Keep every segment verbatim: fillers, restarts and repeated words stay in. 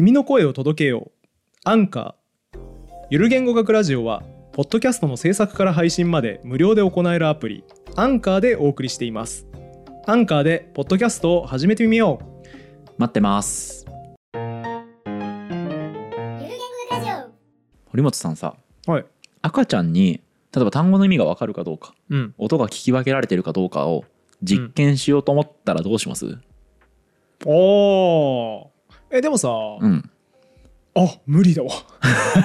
君の声を届けようアンカー。ゆる言語学ラジオはポッドキャストの制作から配信まで無料で行えるアプリアンカーでお送りしています。アンカーでポッドキャストを始めてみよう。待ってます。ゆる言語ラジオ。堀本さんさ、はい、赤ちゃんに例えば単語の意味が分かるかどうか、うん、音が聞き分けられてるかどうかを実験しようと思ったらどうします？うん、おえでもさ、うん、あ無理だわ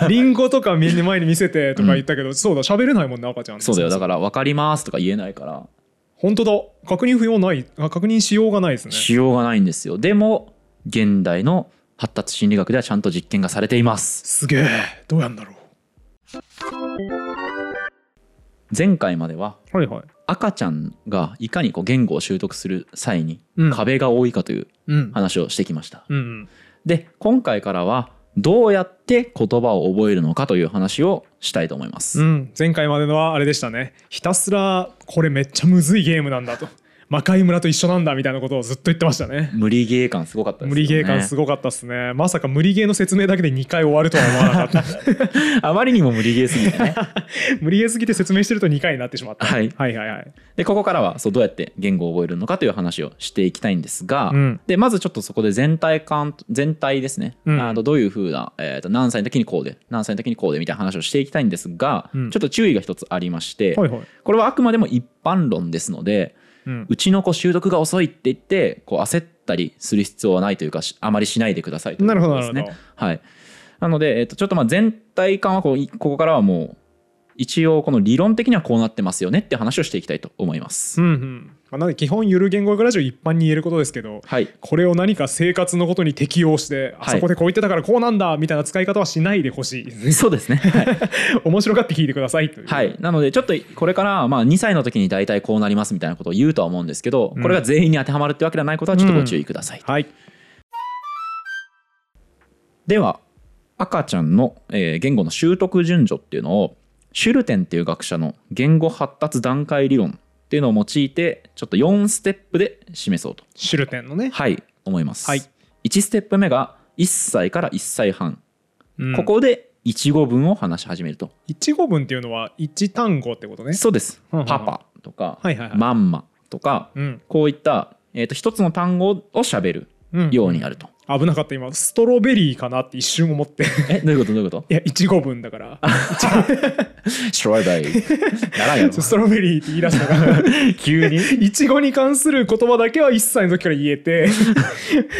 リンゴとかみんな前に見せてとか言ったけど、うん、そうだ喋れないもんね赤ちゃん。そうだよ、だから分かりますとか言えないから。本当だ、確認不要ない、確認しようがないですね。しようがないんですよ。でも現代の発達心理学ではちゃんと実験がされています。すげえ、どうやんだろう。前回までは赤ちゃんがいかにこう言語を習得する際に壁が多いかという話をしてきました、うんうんうん、で今回からはどうやって言葉を覚えるのかという話をしたいと思います、うん、前回までのはあれでしたね。ひたすらこれめっちゃむずいゲームなんだと魔界村と一緒なんだみたいなことをずっと言ってましたね。無理ゲー感すごかったですよね。無理ゲー感すごかったですね。まさか無理ゲーの説明だけでにかい終わるとは思わなかったあまりにも無理ゲーすぎてね無理ゲーすぎて説明してるとにかいになってしまった、はい、はいはいはい。でここからはそうどうやって言語を覚えるのかという話をしていきたいんですが、うん、でまずちょっとそこで全体感全体ですね、うん、あのどういう風な、えー、と何歳の時にこうで何歳の時にこうでみたいな話をしていきたいんですが、うん、ちょっと注意が一つありまして、はいはい、これはあくまでも一般論ですので、うん、うちの子習得が遅いって言ってこう焦ったりする必要はないというかあまりしないでくださいということですね。なるほどなるほど、はい、なので、えー、とちょっとまあ全体感はこうここからはもう一応この理論的にはこうなってますよねって話をしていきたいと思います、うんうん、なので基本ゆる言語学ラジオ一般に言えることですけど、はい、これを何か生活のことに適用して、はい、あそこでこう言ってたからこうなんだみたいな使い方はしないでほしい。そうですね、はい、面白がって聞いてくださいという、はい、なのでちょっとこれからまあにさいの時に大体こうなりますみたいなことを言うとは思うんですけど、これが全員に当てはまるってわけではないことはちょっとご注意ください、うんうん、はい。では赤ちゃんの言語の習得順序っていうのをシュルテンっていう学者の言語発達段階理論っていうのを用いてちょっとよんステップで示そうと。シュルテンのね、はい、思います、はい、いちステップ目がいっさいからいっさいはん、うん、ここでいちご文を話し始めると。いちご文っていうのはいち単語ってことね。そうです、はあはあ、パパとか、はいはいはい、マンマとか、うん、こういった、えーと、一つの単語を喋るようになると、うんうん。危なかった今ストロベリーかなって一瞬思って。えどういうことどういうこと。いやいちご文だからストロベリーならんやろストロベリーって言い出したから急にいちごに関する言葉だけはいっさいの時から言えて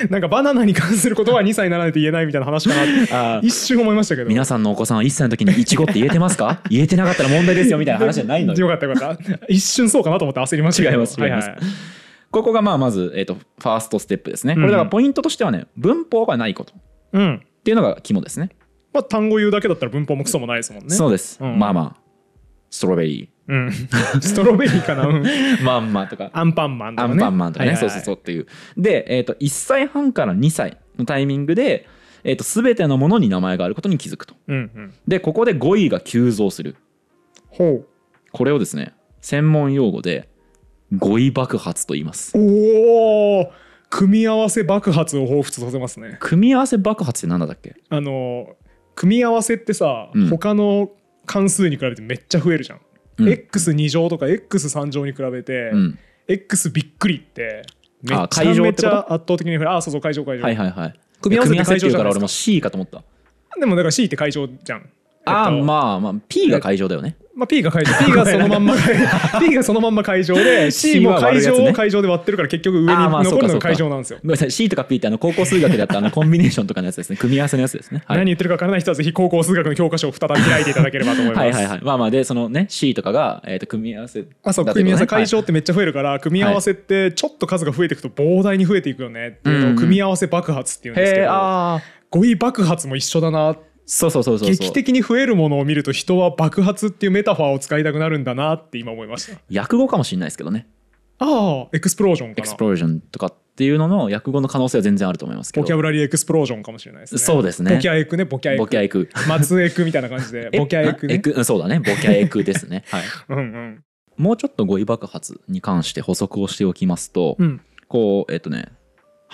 なんかバナナに関することはにさいにならないと言えないみたいな話かなって一瞬思いましたけど皆さんのお子さんはいっさいの時にいちごって言えてますか言えてなかったら問題ですよみたいな話じゃないのよ。よかったよかった一瞬そうかなと思って焦りましたけど。違います違います、はいはい。ここがまあまず、えーと、ファーストステップですね。これだからポイントとしてはね、文法がないことっていうのが肝ですね、うん。まあ単語言うだけだったら文法もクソもないですもんね。そうです、うん、まあまあストロベリー、うん、ストロベリーかなまんまとかアンパンマンとかね、アンパンマンとかね、はいはいはい、そうそうそうっていう。で、えーと、いっさいはんからにさいのタイミングで、えーと、全てのものに名前があることに気づくと、うんうん、でここで語彙が急増する。ほう。これをですね専門用語で語彙爆発と言います。おお、組み合わせ爆発を彷彿させますね。組み合わせ爆発って何だっけ。あの組み合わせってさ、うん、他の関数に比べてめっちゃ増えるじゃん、うん、エックスに 乗とか エックスさん 乗に比べて、うん、X びっくりってめちゃめちゃ圧倒的に増える。ああそうそう解消解消、はいはいはい、組み合わせって解消じゃないですか。組み合わせって言うから俺も C かと思った。でもだから C って解消じゃん。ああまあまあ P が解消だよね。まあ、P が解消、P がそのまんまP がそのまんま解消で C も解消を解消で割ってるから結局上に残るのが解消なんですよ。ごめんなさい C とか P ってあの高校数学でやったあのコンビネーションとかのやつですね。組み合わせのやつですね、はい、何言ってるか分からない人はぜひ高校数学の教科書を再び開いていただければと思いますはいはいはい。まあまあでそのね C とかが、えー、と組み合わせだということね。あそう組み合わせ解消ってめっちゃ増えるから、はい、組み合わせってちょっと数が増えていくと膨大に増えていくよねっていうのを組み合わせ爆発っていうんですけど、語彙爆発も一緒だなって。そうそうそうそう劇的に増えるものを見ると人は爆発っていうメタファーを使いたくなるんだなって今思いました。訳語かもしれないですけどね。ああエクスプロージョンかな。エクスプロージョンとかっていうのの訳語の可能性は全然あると思いますけど。ボキャブラリーエクスプロージョンかもしれないですね。そうですねボキャエクね。ボキャエクボキャエク松エクみたいな感じでボキャエクねエクそうだねボキャエクですねはいうん、うん、もうちょっと語彙爆発に関して補足をしておきますと、うん、こうえっとね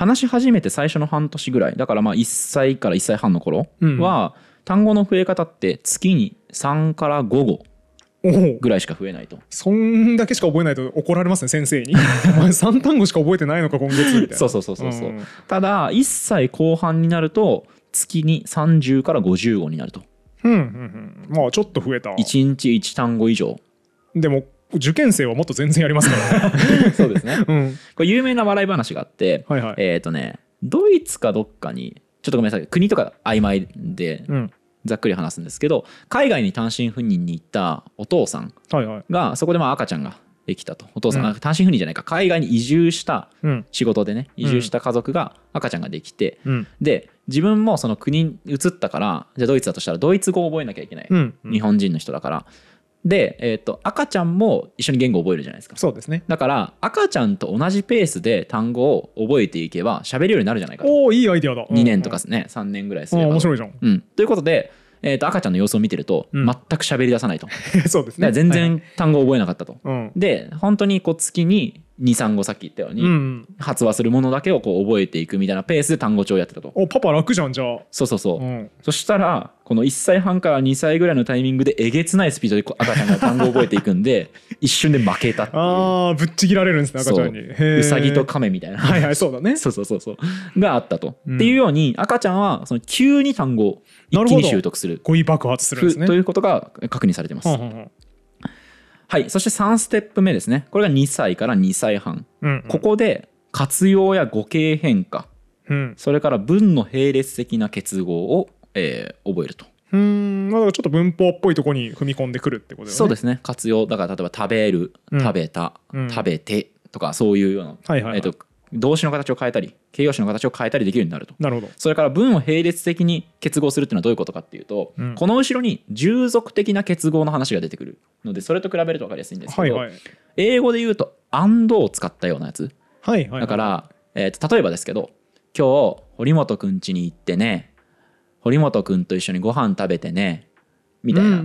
話し始めて最初の半年ぐらいだからまあいっさいからいっさいはんの頃は、うん、単語の増え方って月にさんからごごぐらいしか増えないと。そんだけしか覚えないと怒られますね先生にお前さん単語しか覚えてないのか今月みたいなそうそうそうそうそう、うん、ただいっさいこう半になると月にさんじゅうからごじゅう語になると。うんうんうん、まあちょっと増えた。いちにちいち単語以上でも受験生はもっと全然やりますからそうですね、うん、これ有名な笑い話があって、はいはい、えっとねドイツかどっかにちょっとごめんなさい国とか曖昧で、うん、ざっくり話すんですけど海外に単身赴任に行ったお父さんが、はいはい、そこでまあ赤ちゃんができたと。お父さんが、うん、単身赴任じゃないか海外に移住した、うん、仕事でね移住した家族が赤ちゃんができて、うん、で自分もその国に移ったからじゃあドイツだとしたらドイツ語を覚えなきゃいけない、うんうん、日本人の人だから。で、えーと、赤ちゃんも一緒に言語を覚えるじゃないですか。そうですね。だから赤ちゃんと同じペースで単語を覚えていけば喋れるようになるじゃないかと。お、いいアイデアだ。にねんとかね、うん、さんねんぐらいすれば。面白いじゃん、うん、ということで、えーと、赤ちゃんの様子を見てると全く喋り出さないと、うん、そうですね。全然単語を覚えなかったと、はい、で本当にこう月ににさんごさっき言ったように、うん、発話するものだけをこう覚えていくみたいなペースで単語帳をやってたと。お、パパ楽じゃんじゃあ。そうそうそう、うん、そしたらこのいっさいはんからにさいぐらいのタイミングでえげつないスピードで赤ちゃんが単語を覚えていくんで一瞬で負けたっていう。あー、ぶっちぎられるんですね赤ちゃんに。うさぎと亀みたいな。はいはい、そうだね。そうそうそうそうがあったと、うん、っていうように赤ちゃんはその急に単語を一気に習得する、語彙爆発するんですねということが確認されてます。はんはんはん。はい、そしてさんステップ目ですね。これがにさいからにさいはん、うんうん、ここで活用や語形変化、うん、それから文の並列的な結合を、えー、覚えると。うーん、まあ、だからちょっと文法っぽいとこに踏み込んでくるってことですね。そうですね。活用だから例えば食べる、食べた、うん、食べてとかそういうような動詞の形を変えたり形容詞の形を変えたりできるようになると。なるほど。それから文を並列的に結合するっていうのはどういうことかっていうと、うん、この後ろに従属的な結合の話が出てくるのでそれと比べると分かりやすいんですけど、はいはい、英語で言うと「and」を使ったようなやつ、はいはいはい、だから、えーと、例えばですけど「今日堀本くん家に行ってね、堀本くんと一緒にご飯食べてね」みたいな。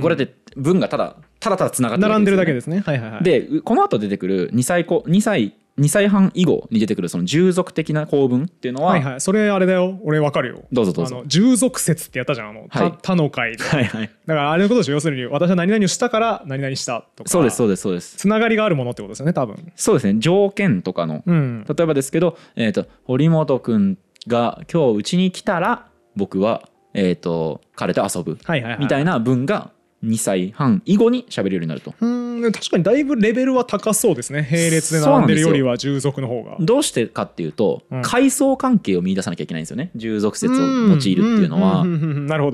これで文がただただただつながってる、ね、並んでるだけですね。はいはいはい、でこのあと出てくるにさいこにさいにさいはん以後に出てくるその従属的な構文っていうのは、はいはい、それあれだよ、俺わかるよ。どうぞどうぞ。あの従属説ってやったじゃん、あの、はい、他の会で、はいはい、だからあれのことでしょ、要するに私は何々をしたから何々したとか。そうですそうですそうです。つながりがあるものってことですよね多分。そうですね。条件とかの、うん、例えばですけど、えーと、堀本くんが今日うちに来たら僕は、えーと、彼と遊ぶみたいな文がにさいはん以後に喋れるようになると。うん、確かにだいぶレベルは高そうですね。並列で並んでるよりは従属の方が。どうしてかっていうと、うん、階層関係を見出さなきゃいけないんですよね。従属説を用いるっていうのは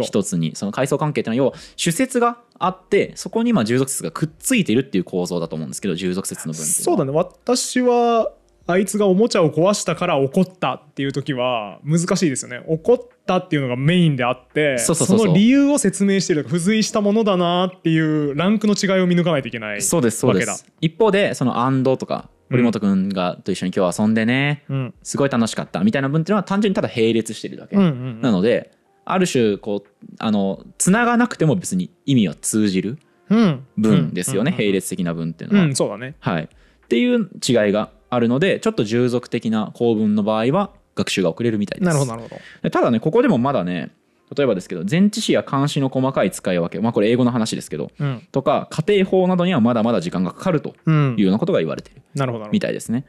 一つにその階層関係っていうのは要は主説があってそこにまあ従属説がくっついてるっていう構造だと思うんですけど、従属説の文っていうのは。そうだね。私はあいつがおもちゃを壊したから怒ったっていう時は難しいですよね。怒ったっていうのがメインであってその理由を説明しているとか付随したものだなっていうランクの違いを見抜かないといけないわけだ。そうですそうです。一方でその「and」とか「堀本くんがと一緒に今日遊んでね、うん、すごい楽しかった」みたいな文っていうのは単純にただ並列してるだけなので、ある種こうあの繋がなくても別に意味は通じる文ですよね、並列的な文っていうのは。うん、そうだね、はい、っていう違いがあるのでちょっと従属的な構文の場合は学習が遅れるみたいです。なるほどなるほど。ただねここでもまだね、例えばですけど前置詞や冠詞の細かい使い分け、まあこれ英語の話ですけど、うん、とか家庭法などにはまだまだ時間がかかるというようなことが言われているみたいですね。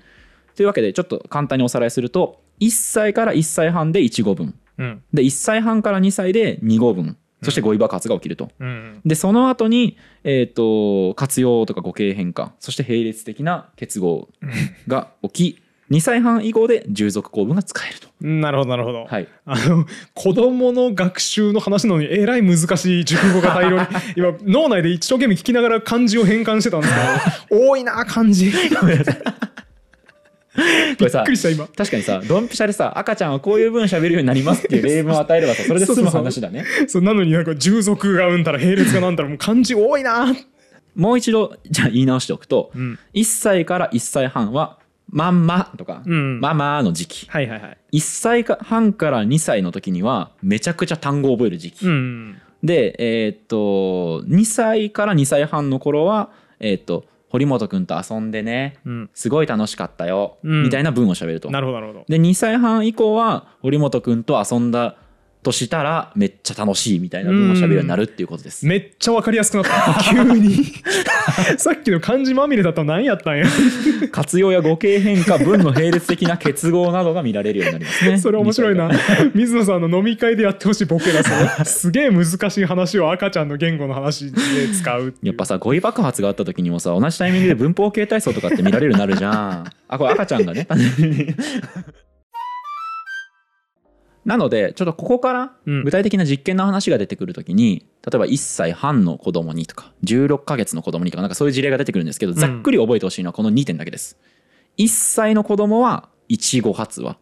というわけでちょっと簡単におさらいするといっさいからいっさいはんでいち語文、うん、でいっさいはんからにさいでに語文、そして語彙爆発が起きると、うん、でその後に、えー、と活用とか語形変化、そして並列的な結合が起きにさいはん以降で従属構文が使えると。なるほどなるほど、はい、あの子どもの学習の話なのにえらい難しい熟語が大量に今脳内で一生懸命聞きながら漢字を変換してたんですけど多いな漢字びっくりした今。確かにさ、ドンピシャでさ、赤ちゃんはこういう文しゃべるようになりますっていう例文を与えればさ、それで済む話だね。そうなのになんか従属がうんたら並列がなんたらもう漢字多いな。もう一度じゃあ言い直しておくと、うん、いっさいからいっさいはんはまんまとか、うん、ママの時期、いっさいはんからにさいの時にはめちゃくちゃ単語を覚える時期、うん、でえー、っとにさいからにさいはんの頃はえー、っと堀本くんと遊んでね、うん、すごい楽しかったよ、うん、みたいな文を喋ると。なるほどなるほど。でにさいはん以降は堀本くんと遊んだとしたらめっちゃ楽しいみたいな文を喋るようになるっていうことです。めっちゃ分かりやすくなった急にさっきの漢字まみれだったの何やったんや活用や語形変化、文の並列的な結合などが見られるようになりますね。それ面白いな水野さんの飲み会でやってほしいボケだそうすげえ難しい話を赤ちゃんの言語の話で使うっていう。やっぱさ語彙爆発があった時にもさ同じタイミングで文法形体操とかって見られるようになるじゃんあこれ赤ちゃんがねなのでちょっとここから具体的な実験の話が出てくるときに、うん、例えばいっさいはんの子供にとかじゅうろっかげつの子供にとかなんかそういう事例が出てくるんですけど、うん、ざっくり覚えてほしいのはこのにてんだけです。いっさいの子供は一語発話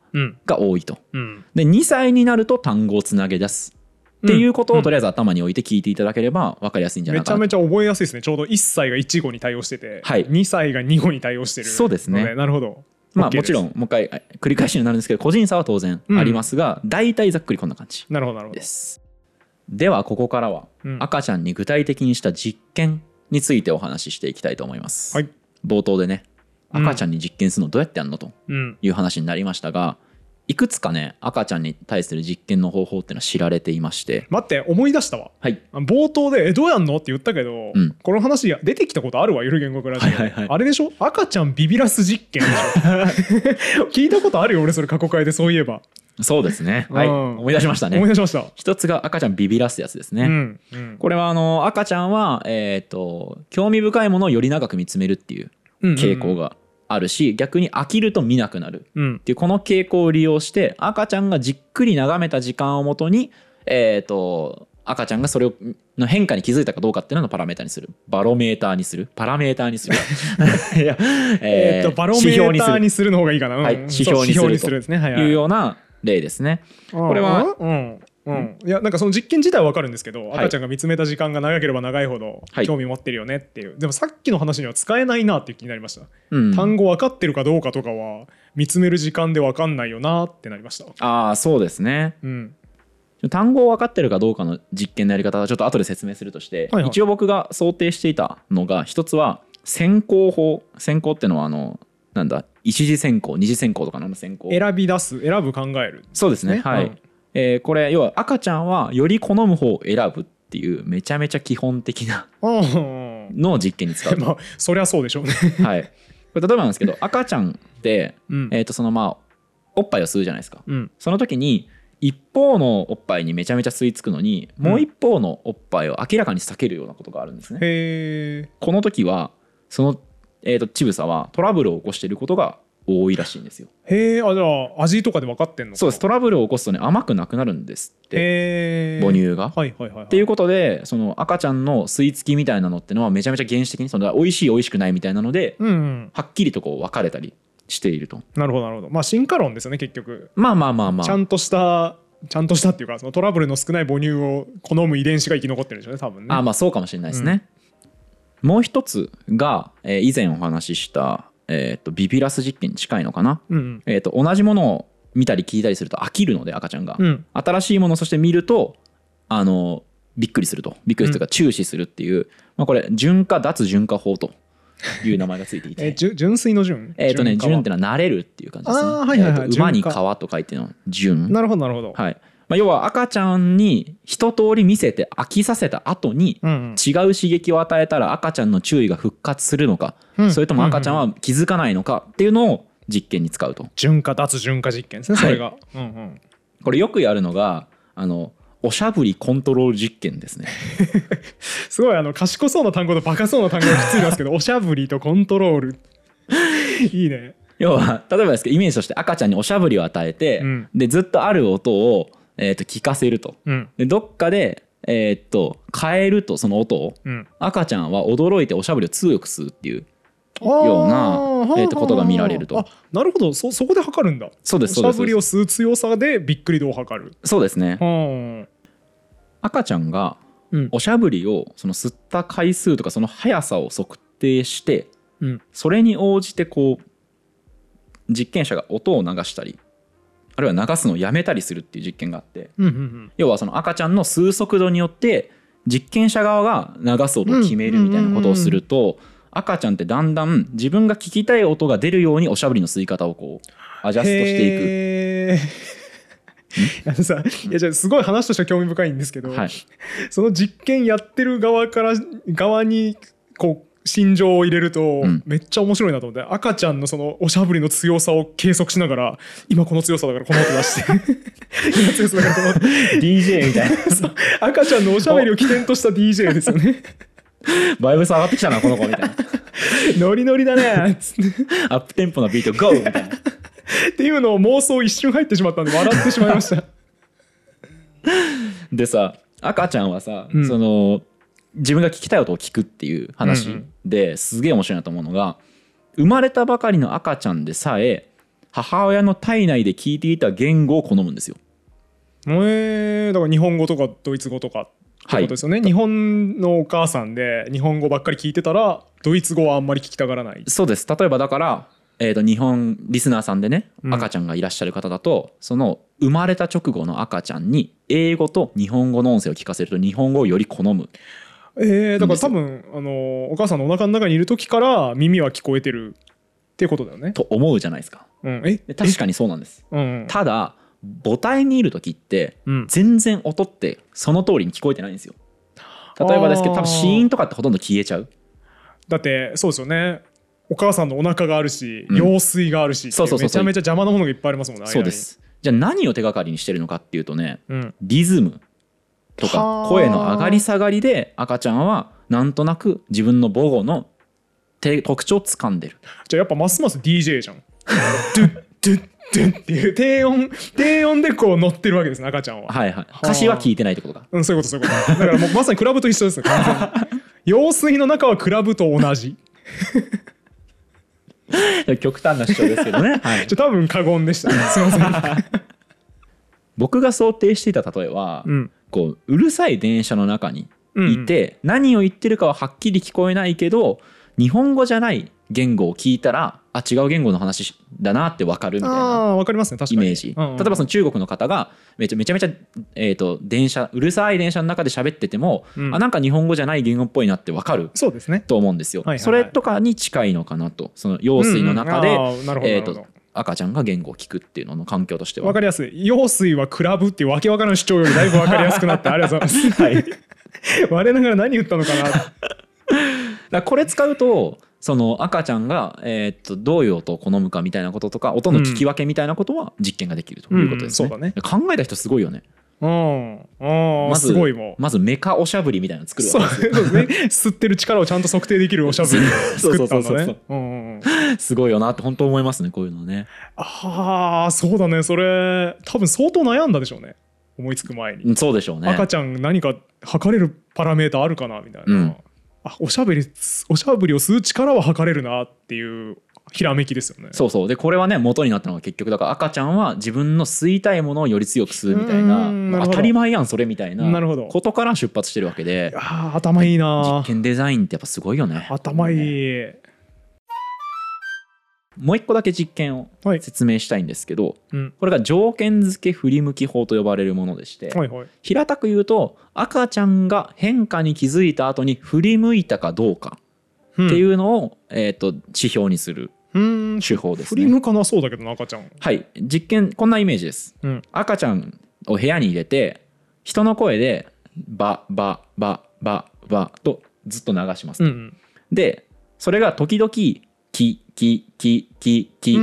が多いと、うん、でにさいになると単語をつなげ出すっていうことをとりあえず頭に置いて聞いていただければ分かりやすいんじゃないかなと。めちゃめちゃ覚えやすいですね。ちょうどいっさいがいち語に対応してて、はい、にさいがに語に対応してる。そうですね。なるほど。まあ、もちろんもう一回繰り返しになるんですけど個人差は当然ありますが、大体ざっくりこんな感じです。なるほどなるほど。ではここからは赤ちゃんに具体的にした実験についてお話ししていきたいと思います、はい、冒頭でね赤ちゃんに実験するのどうやってやるのという話になりましたが、いくつかね赤ちゃんに対する実験の方法っていうのは知られていまして。待って思い出したわ、はい、冒頭でえどうやんのって言ったけど、うん、この話出てきたことあるわゆる言語クラジオ、はいはいはい、あれでしょ赤ちゃんビビらす実験聞いたことあるよ俺それ過去回でそういえば。そうですね、はい、うん、思い出しましたね。思い出しました。一つが赤ちゃんビビらすやつですね、うんうん、これはあの赤ちゃんは、えーと、興味深いものをより長く見つめるっていう傾向が、うんうんうんあるし、逆に飽きると見なくなるっていうこの傾向を利用して赤ちゃんがじっくり眺めた時間をもとに、えーと赤ちゃんがそれをの変化に気づいたかどうかっていうのをパラメータにする。バロメーターにするパラメーターにするいや、えー、えーとバロメーターにするの方がいいかな、うんはい、指標にするというような例ですね。これは、うんうん、いやなんかその実験自体は分かるんですけど、はい、赤ちゃんが見つめた時間が長ければ長いほど興味持ってるよねっていう、はい、でもさっきの話には使えないなっていう気になりました、うん、単語分かってるかどうかとかは見つめる時間で分かんないよなってなりました。ああそうですね、うん、単語を分かってるかどうかの実験のやり方はちょっと後で説明するとして、はいはい、一応僕が想定していたのが一つは選考法。選考ってのはあのなんだ一次選考二次選考とかの選考選び出す選ぶ考える。そうですねはい、うん、えー、これ要は赤ちゃんはより好む方を選ぶっていうめちゃめちゃ基本的なのを実験に使うまあそりゃそうでしょうねはいこれ例えばなんですけど赤ちゃんって、うん、えーとそのまあおっぱいを吸うじゃないですか、うん、その時に一方のおっぱいにめちゃめちゃ吸い付くのにもう一方のおっぱいを明らかに避けるようなことがあるんですね、うん、へこの時はその、えーと乳房はトラブルを起こしていることが多いらしいんですよ。へえ、あ、じゃあ味とかで分かってんのか。そうです。トラブルを起こすとね甘くなくなるんですって。へー。母乳が。はいはいはいはい。っていうことでその赤ちゃんの吸い付きみたいなのってのはめちゃめちゃ原始的にその美味しい美味しくないみたいなので、うんうん、はっきりとこう分かれたりしていると。なるほどなるほど。まあ進化論ですよね結局。まあまあまあまあ。ちゃんとしたちゃんとしたっていうかそのトラブルの少ない母乳を好む遺伝子が生き残ってるんでしょうね多分ね。あ、まあそうかもしれないですね。うん、もう一つが、えー、以前お話しした。えー、とビビらす実験に近いのかな、うんうんえー、と同じものを見たり聞いたりすると飽きるので赤ちゃんが、うん、新しいものそして見るとあのびっくりするとびっくりするというか注視するっていう、うんまあ、これ順化脱順化法という名前がついていてえ純粋の順、えーとね、順ってのは慣れるっていう感じですね。あ、はいはいはいえー、と馬に川と書いての順。なるほどなるほど、はいまあ、要は赤ちゃんに一通り見せて飽きさせた後に違う刺激を与えたら赤ちゃんの注意が復活するのか、うん、それとも赤ちゃんは気づかないのかっていうのを実験に使うと。順化脱順化実験ですねそれが、はいうんうん、これよくやるのがあのおしゃぶりコントロール実験ですねすごいあの賢そうな単語とバカそうな単語がくっついてますけどおしゃぶりとコントロールいいね。要は例えばですけどイメージとして赤ちゃんにおしゃぶりを与えて、うん、でずっとある音をえー、と聞かせると、うん、でどっかで、えー、と変えるとその音を、うん、赤ちゃんは驚いておしゃぶりを強く吸うっていうような、えー、とことが見られると。あ、なるほど。 そ, そこで測るんだ。そうですそうです。おしゃぶりを吸う強さでびっくり度を測る。そうですね。赤ちゃんがおしゃぶりをその吸った回数とかその速さを測定して、うん、それに応じてこう実験者が音を流したりあるいは流すのをやめたりするっていう実験があって、うんうんうん、要はその赤ちゃんの吸う速度によって実験者側が流す音を決めるみたいなことをすると赤ちゃんってだんだん自分が聞きたい音が出るようにおしゃべりの吸い方をこうアジャストしていく。あのさ、いやじゃあすごい話としては興味深いんですけど、はい、その実験やってる側から側にこう心情を入れるとめっちゃ面白いなと思って、うん、赤ちゃんのそのおしゃぶりの強さを計測しながら、今この強さだからこの音出して今強さだからこの音ディージェー みたいな赤ちゃんのおしゃぶりを起点とした ディージェー ですよね。バイブス上がってきたなこの子みたいなノリノリだねアップテンポのビート ゴー みたいなっていうのを妄想一瞬入ってしまったんで笑ってしまいましたでさ、赤ちゃんはさ、うん、その自分が聞きたい音を聞くっていう話で、うんうん、すげえ面白いなと思うのが、生まれたばかりの赤ちゃんでさえ母親の体内で聞いていた言語を好むんですよ。えー、だから日本語とかドイツ語とかってことですよね、はい、日本のお母さんで日本語ばっかり聞いてたらドイツ語はあんまり聞きたがらない。そうです。例えばだからえーと日本リスナーさんでね、赤ちゃんがいらっしゃる方だと、うん、その生まれた直後の赤ちゃんに英語と日本語の音声を聞かせると日本語をより好む。えー、だから多分あのお母さんのお腹の中にいる時から耳は聞こえてるってことだよねと思うじゃないですか、うん、え確かにそうなんです、うんうん、ただ母体にいる時って全然音ってその通りに聞こえてないんですよ。例えばですけど多分子音とかってほとんど消えちゃう。だってそうですよね、お母さんのお腹があるし、うん、羊水があるし、めちゃめちゃ邪魔なものがいっぱいありますもんね。そうです。じゃあ何を手がかりにしてるのかっていうとね、うん、リズムとか声の上がり下がりで赤ちゃんはなんとなく自分の母語の特徴を掴んでる。じゃあやっぱますます ディージェー じゃんドゥッドゥッドゥッっていう低音低音でこう乗ってるわけですね赤ちゃんは。はいはい。歌詞は聞いてないってことか。うん、そういうことそういうことだからもうまさにクラブと一緒ですよ完全に羊水の中はクラブと同じ極端な主張ですけどね、はい、多分過言でしたねすいません僕が想定していた例えは、うん、こう、うるさい電車の中にいて、うんうん、何を言ってるかははっきり聞こえないけど日本語じゃない言語を聞いたらあ違う言語の話だなって分かるみたいなイメージ、うんうん、例えばその中国の方がめちゃめちゃめちゃ、えー、と電車うるさい電車の中で喋ってても、うん、あなんか日本語じゃない言語っぽいなって分かる、そうですね、と思うんですよ、はいはいはい、それとかに近いのかなと。その羊水の中で、うんうんえー、と赤ちゃんが言語を聞くっていうのの環境としては分かりやすい。羊水はクラブっていうわけわからん主張よりだいぶ分かりやすくなってありがとうございます、はい、我ながら何言ったのかなだこれ使うとその赤ちゃんがえっとどういう音を好むかみたいなこととか音の聞き分けみたいなことは実験ができるということですね、うんうんそうだね、考えた人すごいよね、うん、あまずすごいもまずメカおしゃぶりみたいなの作るわけですよ。そうですね、吸ってる力をちゃんと測定できるおしゃぶり作ったんだね。すごいよなって本当思いますねこういうのね。ああそうだね、それ多分相当悩んだでしょうね思いつく前に。そうでしょうね。赤ちゃん何か測れるパラメータあるかなみたいな、うんあおしゃべりおしゃぶりを吸う力は測れるなっていうひらめきですよね。そうそう。でこれはね元になったのが結局だから赤ちゃんは自分の吸いたいものをより強く吸うみたい な, な当たり前やんそれみたいなことから出発してるわけで。あ頭いいな。実験デザインってやっぱすごいよね。頭いい、ね、もう一個だけ実験を説明したいんですけど、はいうん、これが条件付け振り向き法と呼ばれるものでして、はいはい、平たく言うと赤ちゃんが変化に気づいた後に振り向いたかどうかっていうのを、うん、えーと、指標にする手法ですね。振り向かなそうだけどな赤ちゃん。はい実験こんなイメージです、うん、赤ちゃんを部屋に入れて人の声でバババババとずっと流します、うんうん、でそれが時々キキキキキ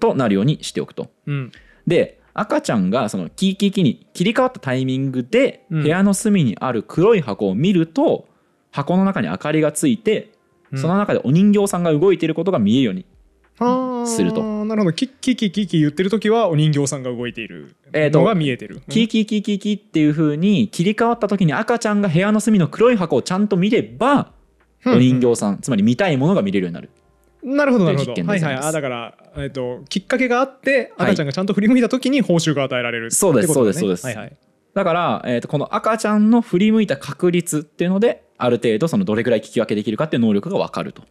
となるようにしておくと、うん、で赤ちゃんがそのキキキに切り替わったタイミングで部屋の隅にある黒い箱を見ると箱の中に明かりがついてその中でお人形さんが動いていることが見えるようにすると、うん、あなるほど。キキキキキ言ってる時はお人形さんが動いているのが見えてる、えーと、うん、キキキキキっていう風に切り替わった時に赤ちゃんが部屋の隅の黒い箱をちゃんと見ればお人形さん、うんうん、つまり見たいものが見れるようになる。なるほどなるほど、はいはい、あだから、えー、ときっかけがあって赤ちゃんがちゃんと振り向いた時に報酬が与えられる、はい、そうですそうですそうです、はいはい、だから、えー、とこの赤ちゃんの振り向いた確率っていうのである程度そのどれぐらい聞き分けできるかっていう能力が分かると。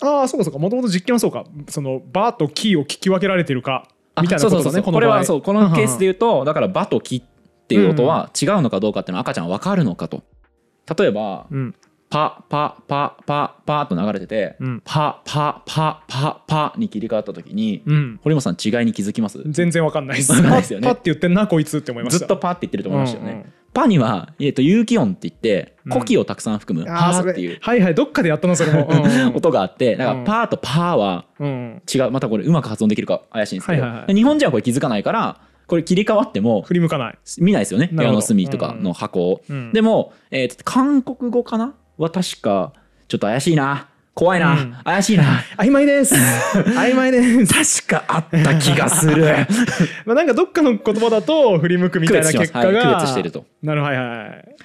ああそうかそうか、もともと実験はそうかそのバーとキーを聞き分けられてるかみたいなことですね。これはそうこのケースでいうとだからバとキっていう音は違うのかどうかっていうのは赤ちゃんは分かるのかと。例えば、うんパパパパパと流れてて、うん、パパパパパに切り替わった時に、うん、堀本さん違いに気づきます？全然わかんないです。パって言ってんなこいつって思いました。ずっとパって言ってると思いましたよね、うんうん、パには、えー、と有機音って言って呼気をたくさん含む、うん、パーっていう、はいはい、どっかでやったのそれも、うんうん、音があって、だからパーとパーは違う、またこれうまく発音できるか怪しいんですけど、はいはいはい、日本人はこれ気づかないからこれ切り替わっても振り向かない、見ないですよね、部屋の隅とかの箱を、うんうん、でも、えー、韓国語かなは確かちょっと怪しいな、怖いな、うん、怪しいな、曖昧です曖昧です確かあった気がするまあなんかどっかの言葉だと振り向くみたいな結果が、はい、区別していると。なる、はいはい、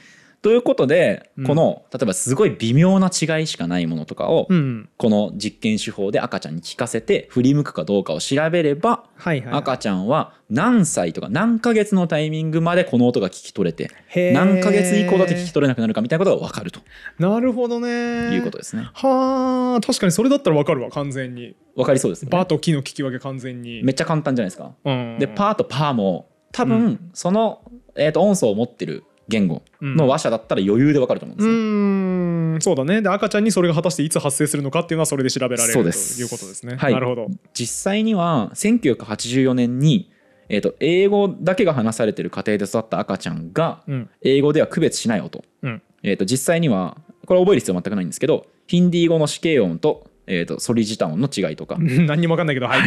ということで、うん、この例えばすごい微妙な違いしかないものとかを、うん、この実験手法で赤ちゃんに聞かせて振り向くかどうかを調べれば、はいはいはい、赤ちゃんは何歳とか何ヶ月のタイミングまでこの音が聞き取れて、何ヶ月以降だと聞き取れなくなるかみたいなことが分かると。なるほどね。いうことですね。はあ、確かにそれだったら分かるわ、完全に。分かりそうですね。バとキの聞き分け完全に。めっちゃ簡単じゃないですか。うん、でパーとパーも多分その、うん、えーと音素を持ってる言語の話者だったら余裕で分かると思うんですよ、ね。うん、うんそうだね。で赤ちゃんにそれが果たしていつ発生するのかっていうのはそれで調べられるということですね。はい、なるほど。実際にはせんきゅうひゃくはちじゅうよねんにえーと、英語だけが話されてる家庭で育った赤ちゃんが英語では区別しない音、うんえーと、実際にはこれ覚える必要全くないんですけど、ヒンディー語の死刑音 と,、えーとソリジタ音の違いとか何にも分かんないけど、はい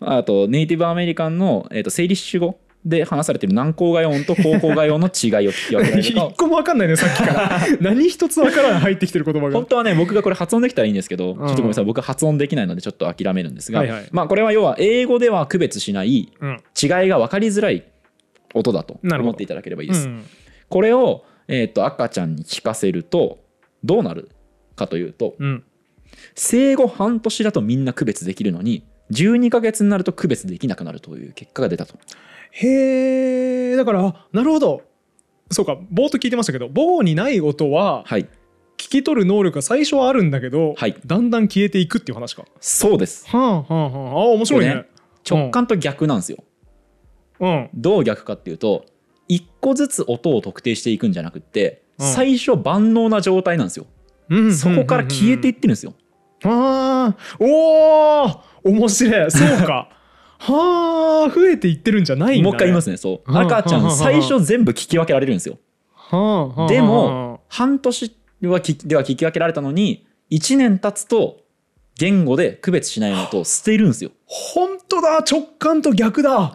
あとネイティブアメリカンの、えーとセイリッシュ語で話されてる軟口外音と口口外音の違いを聞き分けられると一個も分かんないね、さっきから何一つ分からない入ってきてる言葉が本当はね、僕がこれ発音できたらいいんですけど、うん、ちょっとごめんなさい、僕は発音できないのでちょっと諦めるんですが、はいはい、まあこれは要は英語では区別しない、うん、違いが分かりづらい音だと思っていただければいいです、うん、これを、えーと、赤ちゃんに聞かせるとどうなるかというと、うん、生後半年だとみんな区別できるのにじゅうにかげつになると区別できなくなるという結果が出たと。へー、だからなるほど、そうか、棒と聞いてましたけど、棒にない音は聞き取る能力が最初はあるんだけど、はい、だんだん消えていくっていう話か。そうです。はあはあはあ、あ面白い ね, ね直感と逆なんですよ、うん、どう逆かっていうと、一個ずつ音を特定していくんじゃなくって、うん、最初万能な状態なんですよ、うん、そこから消えていってるんですよ、うんうんうんうん、あおー面白い、そうかはあ、増えていってるんじゃないんだ、ね、もう一回言いますね。そう、赤ちゃん最初全部聞き分けられるんですよ、はあ、でも半年はきでは聞き分けられたのにいちねん経つと言語で区別しないのと捨てるんですよ。本当だ、直感と逆だ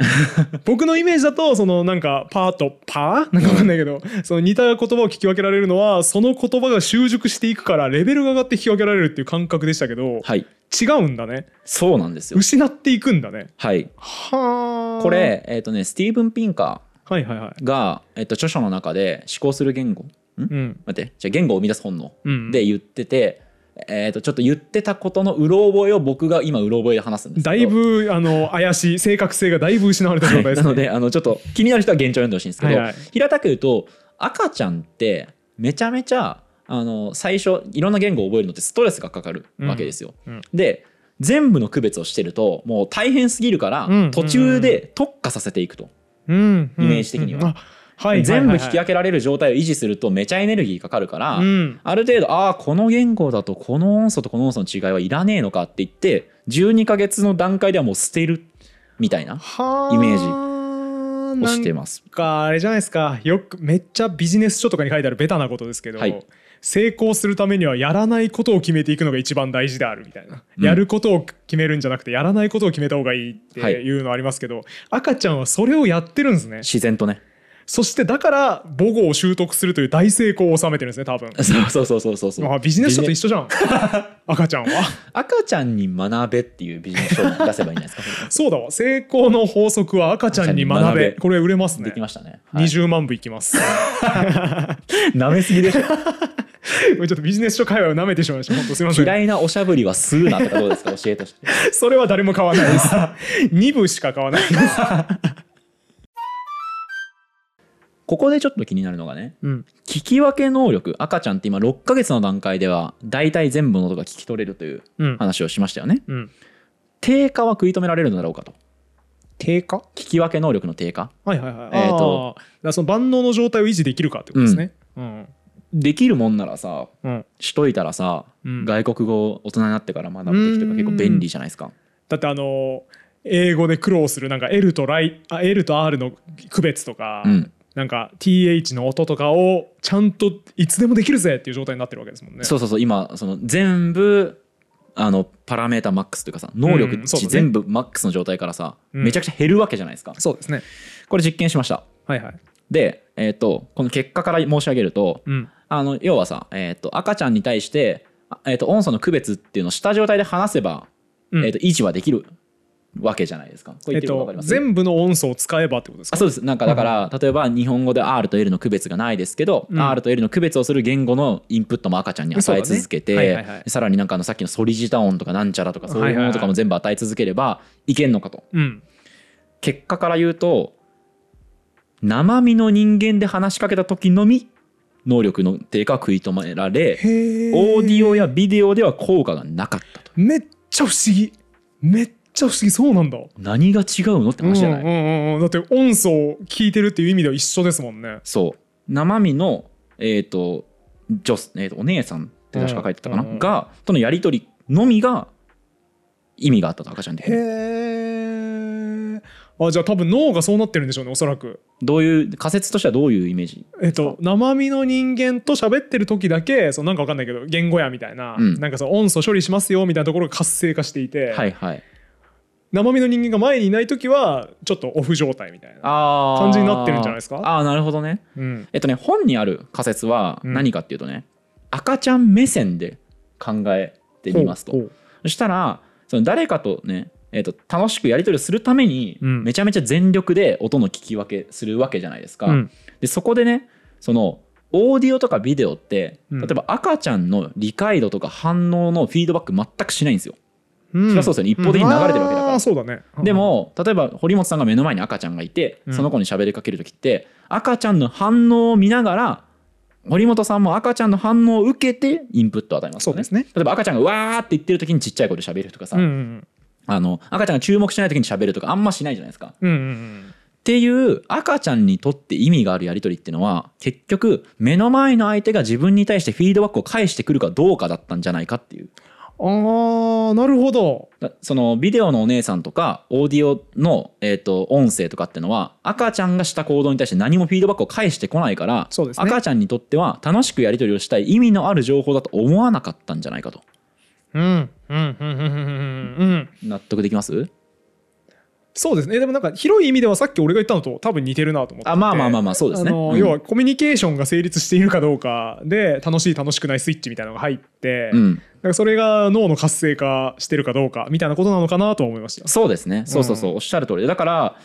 僕のイメージだとそのなんかパーとパーなんか分かんないけど、その似た言葉を聞き分けられるのはその言葉が習熟していくからレベルが上がって聞き分けられるっていう感覚でしたけど、はい、違うんだね。そうなんですよ、失っていくんだね。はいはあ、これ、えーとね、スティーブン・ピンカーが、はいはいはいえー、と著書の中で思考する言語ん、うん、待ってじゃあ言語を生み出す本能、うん、で言ってて、えー、とちょっと言ってたことのうろ覚えを僕が今うろ覚えで話すんですけど、だいぶあの怪しい、正確性がだいぶ失われた状態ですね、はい、なのであのちょっと気になる人は現状を読んでほしいんですけど、はいはい、平たく言うと赤ちゃんってめちゃめちゃあの最初いろんな言語を覚えるのってストレスがかかるわけですよ、うんうん、で全部の区別をしてるともう大変すぎるから途中で特化させていくと、うんうん、イメージ的には、うんうんうんはい、全部聞き分けられる状態を維持するとめちゃエネルギーかかるから、うん、ある程度ああこの言語だとこの音素とこの音素の違いはいらねえのかって言ってじゅうにかげつの段階ではもう捨てるみたいなイメージをしてます。なんかあれじゃないですか、よくめっちゃビジネス書とかに書いてあるベタなことですけど、はい、成功するためにはやらないことを決めていくのが一番大事であるみたいな、うん、やることを決めるんじゃなくてやらないことを決めた方がいいっていうのありますけど、はい、赤ちゃんはそれをやってるんですね、自然とね。そしてだから母語を習得するという大成功を収めてるんですね、多分。そうそうそうそうそう。ああビジネス書と一緒じゃん赤ちゃんは赤ちゃんに学べっていうビジネス書を出せばいいんじゃないですかそうだわ、成功の法則は赤ちゃんに学べ、これ売れますね。できましたね、はい、にじゅうまんぶいきますなめすぎでしょちょっとビジネス書界隈をなめてしまいました、本当すみません。嫌いなおしゃぶりはするなとかどうですか教えとしてそれは誰も買わないですに部しか買わないですここでちょっと気になるのがね、うん、聞き分け能力、赤ちゃんって今ろっかげつの段階では大体全部の音が聞き取れるという話をしましたよね、うんうん、低下は食い止められるのだろうかと。低下、聞き分け能力の低下、はいはいはい、えーと、だからその万能の状態を維持できるかってことですね、うんうん、できるもんならさ、うん、しといたらさ、うん、外国語大人になってから学ぶ時とか結構便利じゃないですか。だってあの英語で苦労するなんか L とライあ L と R の区別とか、うん、なんか ティーエイチ の音とかをちゃんといつでもできるぜっていう状態になってるわけですもんね。そうそうそう、今その全部あのパラメータマックスというかさ、能力値全部マックスの状態からさ、うん、めちゃくちゃ減るわけじゃないですか。そうですね。これ実験しました。はいはい。で、えーと、この結果から申し上げると、うん、あの要はさ、えーと、赤ちゃんに対して、えーと、音素の区別っていうのをした状態で話せば、うん、えーと、維持はできるわけじゃないですか。こう言ってること分かります？えーと、全部の音素を使えばってことですか？あ、そうです。なんかだから、うん、例えば日本語で R と L の区別がないですけど、うん、R と L の区別をする言語のインプットも赤ちゃんに与え続けて、ねはいはいはい、さらになんかあのさっきのソリジタ音とかなんちゃらとかそういうものとかも全部与え続ければいけんのかと、はいはいはい、結果から言うと生身の人間で話しかけた時のみ能力の低下は食い止められ、オーディオやビデオでは効果がなかったと。めっちゃ不思議、めっちゃ不思議。そうなんだ。何が違うのって話じゃない、うんうんうん、だって音素を聞いてるっていう意味では一緒ですもんね。そう生身の、えーと女えー、とお姉さんって確か書いてたかな、うんうんうん、がとのやり取りのみが意味があったと赤ちゃんで。へえ。あ、じゃあ多分脳がそうなってるんでしょうね、おそらく。どういう仮説としてはどういうイメージ？えっと生身の人間と喋ってる時だけそのなんか分かんないけど言語やみたいな、うん、なんかその音素処理しますよみたいなところが活性化していて、はいはい、生身の人間が前にいない時はちょっとオフ状態みたいな感じになってるんじゃないですか？ああ、なるほどね、うん、えっとね本にある仮説は何かっていうとね、うん、赤ちゃん目線で考えてみますと、ほうほう、そしたらその誰かとねえー、と楽しくやり取りするためにめちゃめちゃ全力で音の聞き分けするわけじゃないですか、うん、でそこでねそのオーディオとかビデオって、うん、例えば赤ちゃんの理解度とか反応のフィードバック全くしないんですよ、うん、それはそうですよね、一方的に流れてるわけだから、うん、そうだね、うん、でも例えば堀本さんが目の前に赤ちゃんがいてその子に喋りかける時って、うん、赤ちゃんの反応を見ながら堀本さんも赤ちゃんの反応を受けてインプットを与えますよね。そうですね。例えば赤ちゃんがわーって言ってる時にちっちゃい声で喋るとかさ、うんうんうん、あの赤ちゃんが注目しない時に喋るとかあんましないじゃないですか、うんうんうん、っていう赤ちゃんにとって意味があるやり取りっていうのは結局目の前の相手が自分に対してフィードバックを返してくるかどうかだったんじゃないかっていう。あー、なるほど。そのビデオのお姉さんとかオーディオの、えーと、音声とかってのは赤ちゃんがした行動に対して何もフィードバックを返してこないから、そうですね、赤ちゃんにとっては楽しくやり取りをしたい意味のある情報だと思わなかったんじゃないかと。うんうんうんうんうんうん、納得できます？そうですね。でもなんか広い意味ではさっき俺が言ったのと多分似てるなと思ってて、あ、まあまあまあまあ、そうですね。あの、うん、要はコミュニケーションが成立しているかどうかで楽しい楽しくないスイッチみたいなのが入って、うん、だからそれが脳の活性化してるかどうかみたいなことなのかなと思いました。そうですね。そうそうそう、うん、おっしゃる通りで、だから、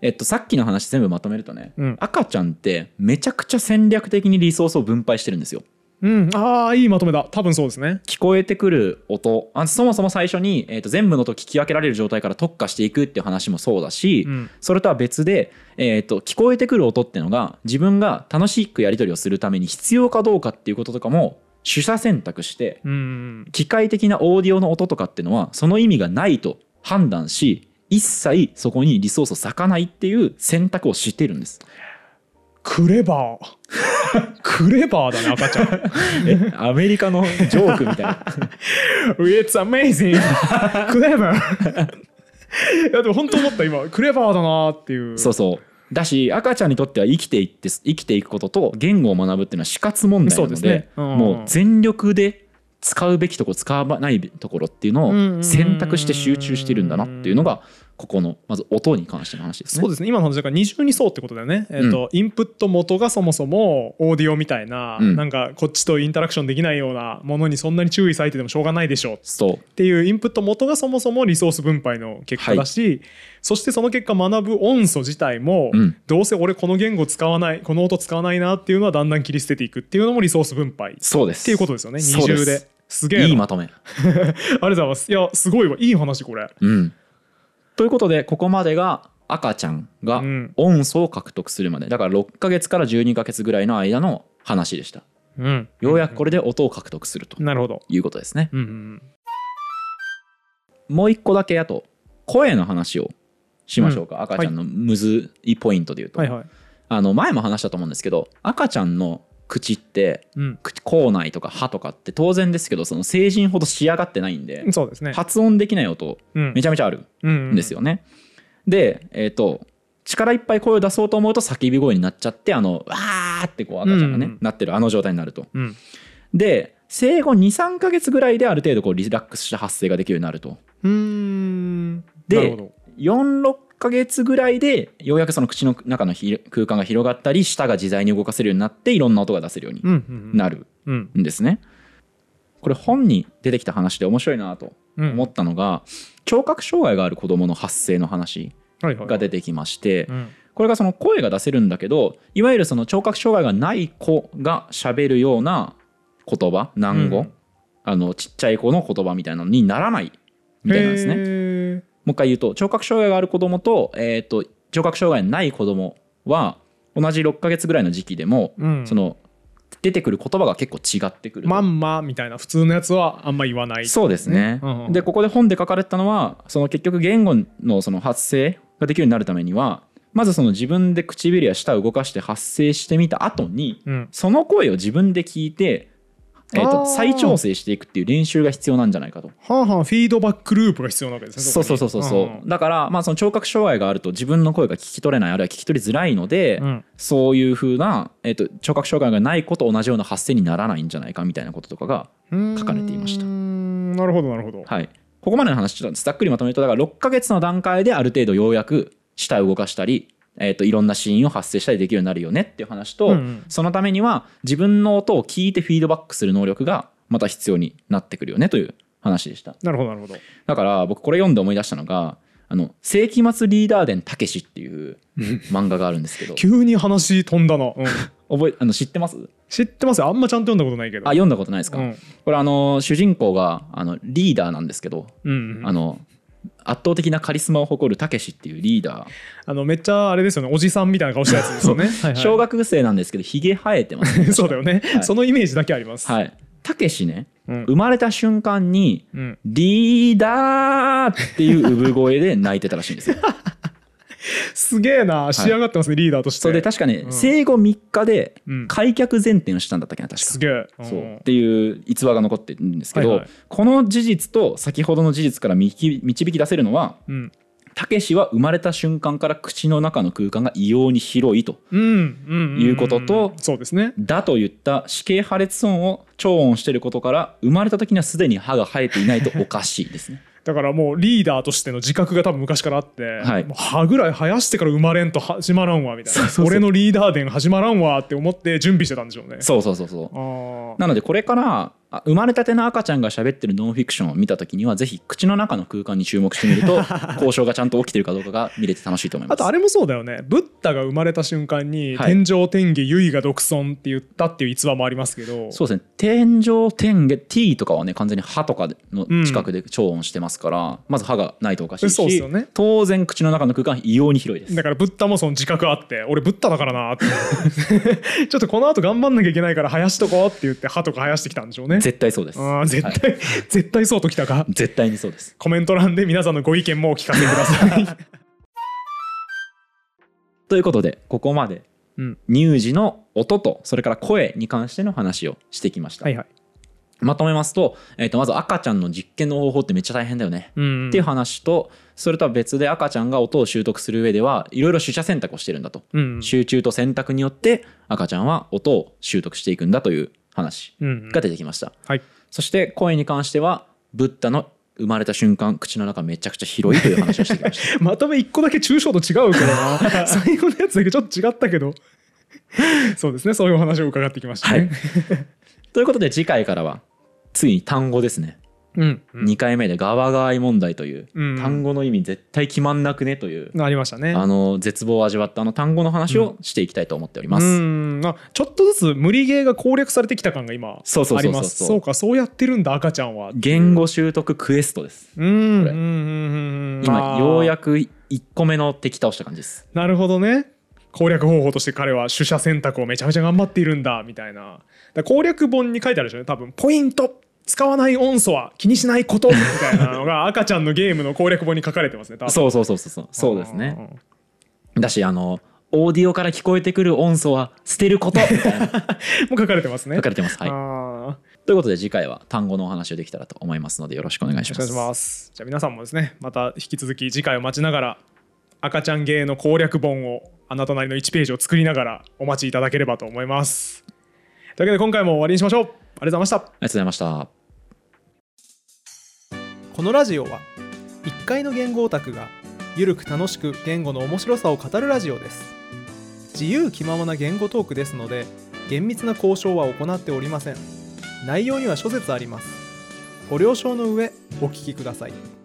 えっと、さっきの話全部まとめるとね、うん、赤ちゃんってめちゃくちゃ戦略的にリソースを分配してるんですよ。うん、ああ、いいまとめだ。多分そうですね。聞こえてくる音、あ、そもそも最初に、えーと、全部の音聞き分けられる状態から特化していくっていう話もそうだし、うん、それとは別で、えーと、聞こえてくる音っていうのが自分が楽しくやり取りをするために必要かどうかっていうこととかも取捨選択して、うん、機械的なオーディオの音とかっていうのはその意味がないと判断し、一切そこにリソースを割かないっていう選択をしてるんです。クレバークレバーだね赤ちゃん。え、アメリカのジョークみたいな。It's amazing クレバー。いやでも本当思った、今クレバーだなっていう。そうそうだし、赤ちゃんにとっては生きていって生きていくことと言語を学ぶっていうのは死活問題なので、そうですね、うんうん、もう全力で使うべきところ使わないところっていうのを選択して集中してるんだなっていうのが、ここのまず音に関しての話ですね。そうですね。今の話だから二重にそうってことだよね、うん、えーと、インプット元がそもそもオーディオみたいな、うん、なんかこっちとインタラクションできないようなものにそんなに注意されててもしょうがないでしょうっていうインプット元がそもそもリソース分配の結果だし、はい、そしてその結果学ぶ音素自体も、うん、どうせ俺この言語使わない、この音使わないなっていうのはだんだん切り捨てていくっていうのもリソース分配、そうですっていうことですよね。二重で。すげえ、いいまとめ。ありがとうございます。いやすごいわ、いい話これ、うん。ということで、ここまでが赤ちゃんが音素を獲得するまで、だからろっかげつからじゅうにかげつぐらいの間の話でした、うん、ようやくこれで音を獲得すると、なるほど、いうことですね、うんうんうん。もう一個だけ、あと声の話をしましょうか、うん、赤ちゃんのむずいポイントでいうと、はいはいはい、あの前も話したと思うんですけど、赤ちゃんの口って、うん、口口内とか歯とかって当然ですけどその成人ほど仕上がってないんで、そうですね、発音できない音、うん、めちゃめちゃあるんですよね、うんうんうん、で、えーと、力いっぱい声を出そうと思うと叫び声になっちゃってあのわーってこう赤ちゃんがね、うんうん、なってるあの状態になると、うん、で生後 に,さん ヶ月ぐらいである程度こうリラックスした発声ができるようになると、うーん、で よん,ろく ヶ月ぐらいでようやくその口の中の空間が広がったり舌が自在に動かせるようになっていろんな音が出せるようになるんですね、うんうんうんうん、これ本に出てきた話で面白いなと思ったのが、うん、聴覚障害がある子どもの発声の話が出てきまして、はいはいはい、うん、これがその声が出せるんだけどいわゆるその聴覚障害がない子が喋るような言葉難語、うん、あのちっちゃい子の言葉みたいなのにならないみたいなんですね。へー、もう一回言うと聴覚障害がある子ども と,、えー、と聴覚障害のない子どもは同じろっかげつぐらいの時期でも、うん、その出てくる言葉が結構違ってくる。まんまみたいな普通のやつはあんま言わない、ね、そうですね、うんうん、でここで本で書かれてたのはその結局言語 の, その発声ができるようになるためにはまずその自分で唇や舌を動かして発声してみた後に、うん、その声を自分で聞いてえー、と再調整していくっていう練習が必要なんじゃないかと。はあはあ、フィードバックループが必要なわけですね。そうそうそうそうそう、うんうん、だから、まあ、その聴覚障害があると自分の声が聞き取れないあるいは聞き取りづらいので、うん、そういう風な、えー、と聴覚障害がない子と同じような発声にならないんじゃないかみたいなこととかが書かれていました。うーん、なるほどなるほど、はい、ここまでの話ちょっとざっくりまとめるとだからろっかげつの段階である程度ようやく舌を動かしたりえー、といろんなシーンを発生したりできるようになるよねっていう話と、うんうん、そのためには自分の音を聞いてフィードバックする能力がまた必要になってくるよねという話でした。なるほどなるほど。だから僕これ読んで思い出したのがあの世紀末リーダー伝たけしっていう漫画があるんですけど急に話飛んだな、うん、覚えあの知ってます知ってますあんまちゃんと読んだことないけど。あ、読んだことないですか、うん、これあの主人公があのリーダーなんですけど、うんうん、あの圧倒的なカリスマを誇るたけしっていうリーダーあのめっちゃあれですよねおじさんみたいな顔したやつですよねはい、はい、小学生なんですけどひげ生えてます、ね、そうだよね、はい、そのイメージだけあります。たけしね、うん、生まれた瞬間に、うん、リーダーっていう産声で泣いてたらしいんですよすげえな仕上がってますね、はい、リーダーとして。そうで確かね、うん、生後みっかで開脚前転をしたんだったっけな確か。すげえ、うん、そうっていう逸話が残ってるんですけど、はいはい、この事実と先ほどの事実から導き出せるのは、うん、たけしは生まれた瞬間から口の中の空間が異様に広いということとだといった歯形破裂音を超音していることから生まれた時にはすでに歯が生えていないとおかしいですねだからもうリーダーとしての自覚が多分昔からあって、はい、もう歯ぐらい生やしてから生まれんと始まらんわみたいな。そうそうそう俺のリーダー伝始まらんわって思って準備してたんでしょうね。そうそうそうそう。あなのでこれから生まれたての赤ちゃんが喋ってるノンフィクションを見た時にはぜひ口の中の空間に注目してみると交渉がちゃんと起きてるかどうかが見れて楽しいと思いますあとあれもそうだよねブッダが生まれた瞬間に天上天下唯我独尊って言ったっていう逸話もありますけど、はい、そうですね天上天下 T とかはね完全に歯とかの近くで超音してます、うんからまず歯がないとおかしいし、そうですよね、当然口の中の空間異様に広いです。だからブッダもその自覚あって俺ブッダだからなってちょっとこの後頑張んなきゃいけないから生やしとこうって言って歯とか生やしてきたんでしょうね。絶対そうです。あ絶対、はい、絶対そうときたか。絶対にそうです。コメント欄で皆さんのご意見もお聞かせくださいということでここまで、うん、乳児の音とそれから声に関しての話をしてきました、はいはい。まとめます と,、えー、とまず赤ちゃんの実験の方法ってめっちゃ大変だよね、うんうん、っていう話とそれとは別で赤ちゃんが音を習得する上ではいろいろ取捨選択をしてるんだと、うんうん、集中と選択によって赤ちゃんは音を習得していくんだという話が出てきました、うんうんはい、そして声に関してはブッダの生まれた瞬間口の中めちゃくちゃ広いという話をしてきましたまとめいっこだけ抽象と違うからな最後のやつだけちょっと違ったけどそうですねそういうお話を伺ってきましたね、はい、ということで次回からはついに単語ですね、うんうん、にかいめでガワガワイ問題という、うんうん、単語の意味絶対決まんなくねというありましたね。あの絶望を味わったあの単語の話をしていきたいと思っております、うん、あちょっとずつ無理ゲーが攻略されてきた感が今あります。そうそうそうそうそうかそうやってるんだ赤ちゃんは。言語習得クエストです、うん、これ、うんうんうん、今ようやくいっこめの敵倒した感じです。なるほどね。攻略方法として彼は取捨選択をめちゃめちゃ頑張っているんだみたいな。だ攻略本に書いてあるでしょうね多分。ポイント使わない音素は気にしないことみたいなのが赤ちゃんのゲームの攻略本に書かれてますね多分そうそうそうそうそうですね。だしあのオーディオから聞こえてくる音素は捨てることみたいなもう書かれてますね。書かれてます、はい。あ、ということで次回は単語のお話をできたらと思いますのでよろしくお願いします。お願いします。じゃあ皆さんもですね、また引き続き次回を待ちながら赤ちゃん芸の攻略本をあなたなりのいちページを作りながらお待ちいただければと思います。というわけで今回も終わりにしましょう。ありがとうございました。ありがとうございました。このラジオはいっかいの言語オタクがゆるく楽しく言語の面白さを語るラジオです。自由気ままな言語トークですので厳密な交渉は行っておりません。内容には諸説あります。ご了承の上お聞きください。